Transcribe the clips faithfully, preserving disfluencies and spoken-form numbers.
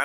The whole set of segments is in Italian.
Ma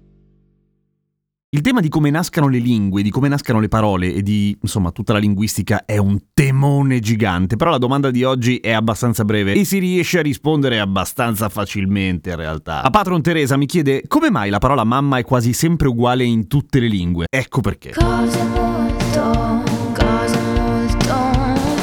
Il tema di come nascano le lingue, di come nascano le parole e di, insomma, tutta la linguistica è un temone gigante, però la domanda di oggi è abbastanza breve e si riesce a rispondere abbastanza facilmente in realtà. La patron Teresa mi chiede come mai la parola mamma è quasi sempre uguale in tutte le lingue. Ecco perché. Cose molto, cose molto,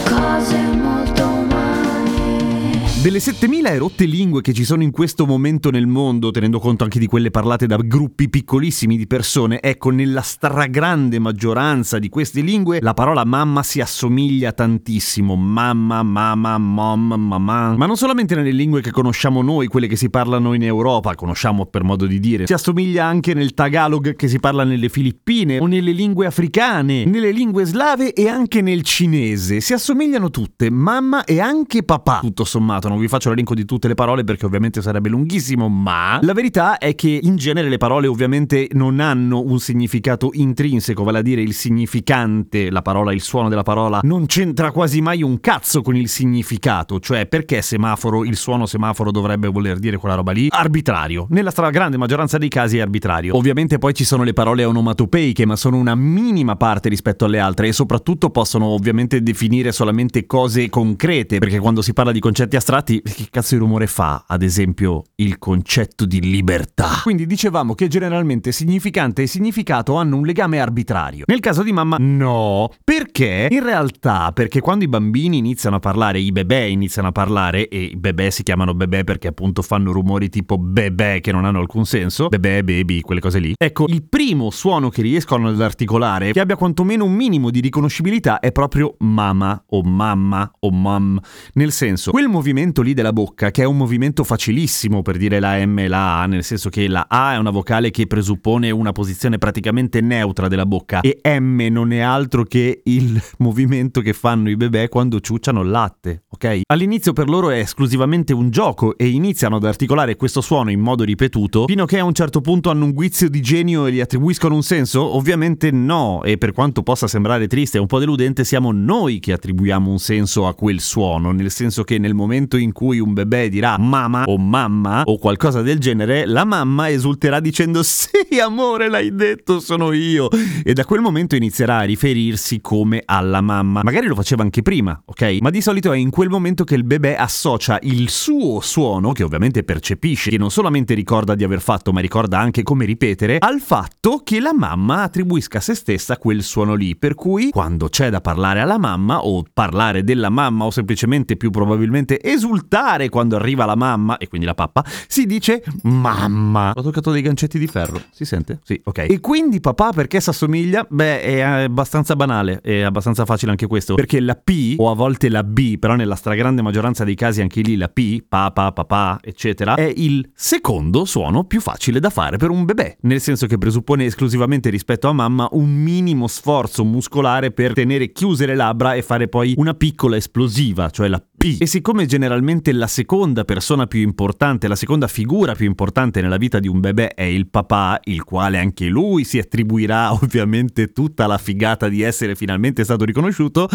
cose molto umane. Delle settemila e rotte lingue che ci sono in questo momento nel mondo, tenendo conto anche di quelle parlate da gruppi piccolissimi di persone, ecco, nella stragrande maggioranza di queste lingue la parola mamma si assomiglia tantissimo. Mamma, mamma, mom, mamma. Ma non solamente nelle lingue che conosciamo noi, quelle che si parlano in Europa, conosciamo per modo di dire, si assomiglia anche nel Tagalog che si parla nelle Filippine o nelle lingue africane, nelle lingue slave e anche nel cinese. Si assomigliano tutte, mamma e anche papà, tutto sommato. Non vi faccio l'elenco di tutte le parole perché ovviamente sarebbe lunghissimo, ma la verità è che in genere le parole ovviamente non hanno un significato intrinseco, vale a dire il significante, la parola, il suono della parola non c'entra quasi mai un cazzo con il significato, cioè perché semaforo, il suono semaforo dovrebbe voler dire quella roba lì? Arbitrario, nella stragrande maggioranza dei casi è arbitrario. Ovviamente poi ci sono le parole onomatopeiche, ma sono una minima parte rispetto alle altre e soprattutto possono ovviamente definire solamente cose concrete, perché quando si parla di concetti astratti che cazzo di rumore fa, ad esempio, il concetto di libertà? Quindi dicevamo che generalmente significante e significato hanno un legame arbitrario. Nel caso di mamma, no. Perché? In realtà, perché quando i bambini iniziano a parlare, i bebè iniziano a parlare, e i bebè si chiamano bebè perché appunto fanno rumori tipo bebè che non hanno alcun senso, bebè, baby, quelle cose lì. Ecco, il primo suono che riescono ad articolare, che abbia quantomeno un minimo di riconoscibilità, è proprio mama, o mamma, o mam. Nel senso, quel movimento lì della bocca, che è un movimento facilissimo per dire la M e la A, nel senso che la A è una vocale che presuppone una posizione praticamente neutra della bocca e M non è altro che il movimento che fanno i bebè quando ciucciano il latte, ok? All'inizio per loro è esclusivamente un gioco e iniziano ad articolare questo suono in modo ripetuto fino a che a un certo punto hanno un guizio di genio e gli attribuiscono un senso? Ovviamente no, e per quanto possa sembrare triste e un po' deludente, siamo noi che attribuiamo un senso a quel suono, nel senso che nel momento in cui un bebè dirà mamma o mamma o qualcosa del genere, la mamma esulterà dicendo sì amore, l'hai detto, sono io, e da quel momento inizierà a riferirsi come alla mamma. Magari lo faceva anche prima, ok? Ma di solito è in quel momento che il bebè associa il suo suono, che ovviamente percepisce, che non solamente ricorda di aver fatto ma ricorda anche come ripetere, al fatto che la mamma attribuisca a se stessa quel suono lì, per cui quando c'è da parlare alla mamma o parlare della mamma o semplicemente più probabilmente esultare quando arriva la mamma e quindi la pappa, si dice mamma. Ho toccato dei gancetti di ferro, si sente? Sì, ok. E quindi papà perché si assomiglia? Beh, è abbastanza banale, è abbastanza facile anche questo, perché la P o a volte la B, però nella stragrande maggioranza dei casi anche lì la P, papà, papà, eccetera, è il secondo suono più facile da fare per un bebè, nel senso che presuppone esclusivamente rispetto a mamma un minimo sforzo muscolare per tenere chiuse le labbra e fare poi una piccola esplosiva, cioè la P. E siccome generalmente la seconda persona più importante, la seconda figura più importante nella vita di un bebè è il papà, il quale anche lui si attribuirà ovviamente tutta la figata di essere finalmente stato riconosciuto,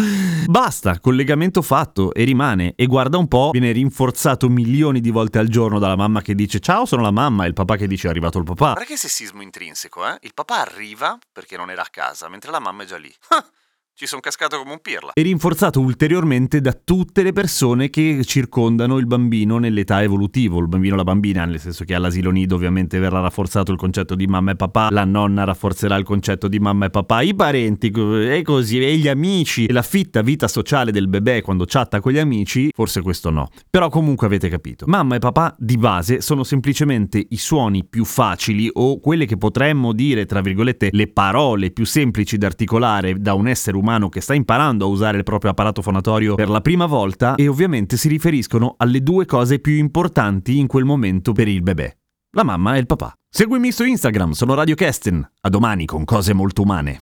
basta, collegamento fatto e rimane. E guarda un po', viene rinforzato milioni di volte al giorno dalla mamma che dice ciao sono la mamma e il papà che dice è arrivato il papà. Guarda che sessismo intrinseco, eh? Il papà arriva perché non era a casa, mentre la mamma è già lì. Ci sono cascato come un pirla. E rinforzato ulteriormente da tutte le persone che circondano il bambino nell'età evolutiva, il bambino o la bambina, nel senso che all'asilo nido ovviamente verrà rafforzato il concetto di mamma e papà, la nonna rafforzerà il concetto di mamma e papà, i parenti e così, e gli amici, e la fitta vita sociale del bebè quando chatta con gli amici, forse questo no. Però comunque avete capito. Mamma e papà di base sono semplicemente i suoni più facili o quelle che potremmo dire, tra virgolette, le parole più semplici da articolare da un essere umano umano che sta imparando a usare il proprio apparato fonatorio per la prima volta, e ovviamente si riferiscono alle due cose più importanti in quel momento per il bebè, la mamma e il papà. Seguimi su Instagram, sono Radio Kesten. A domani con Cose Molto Umane.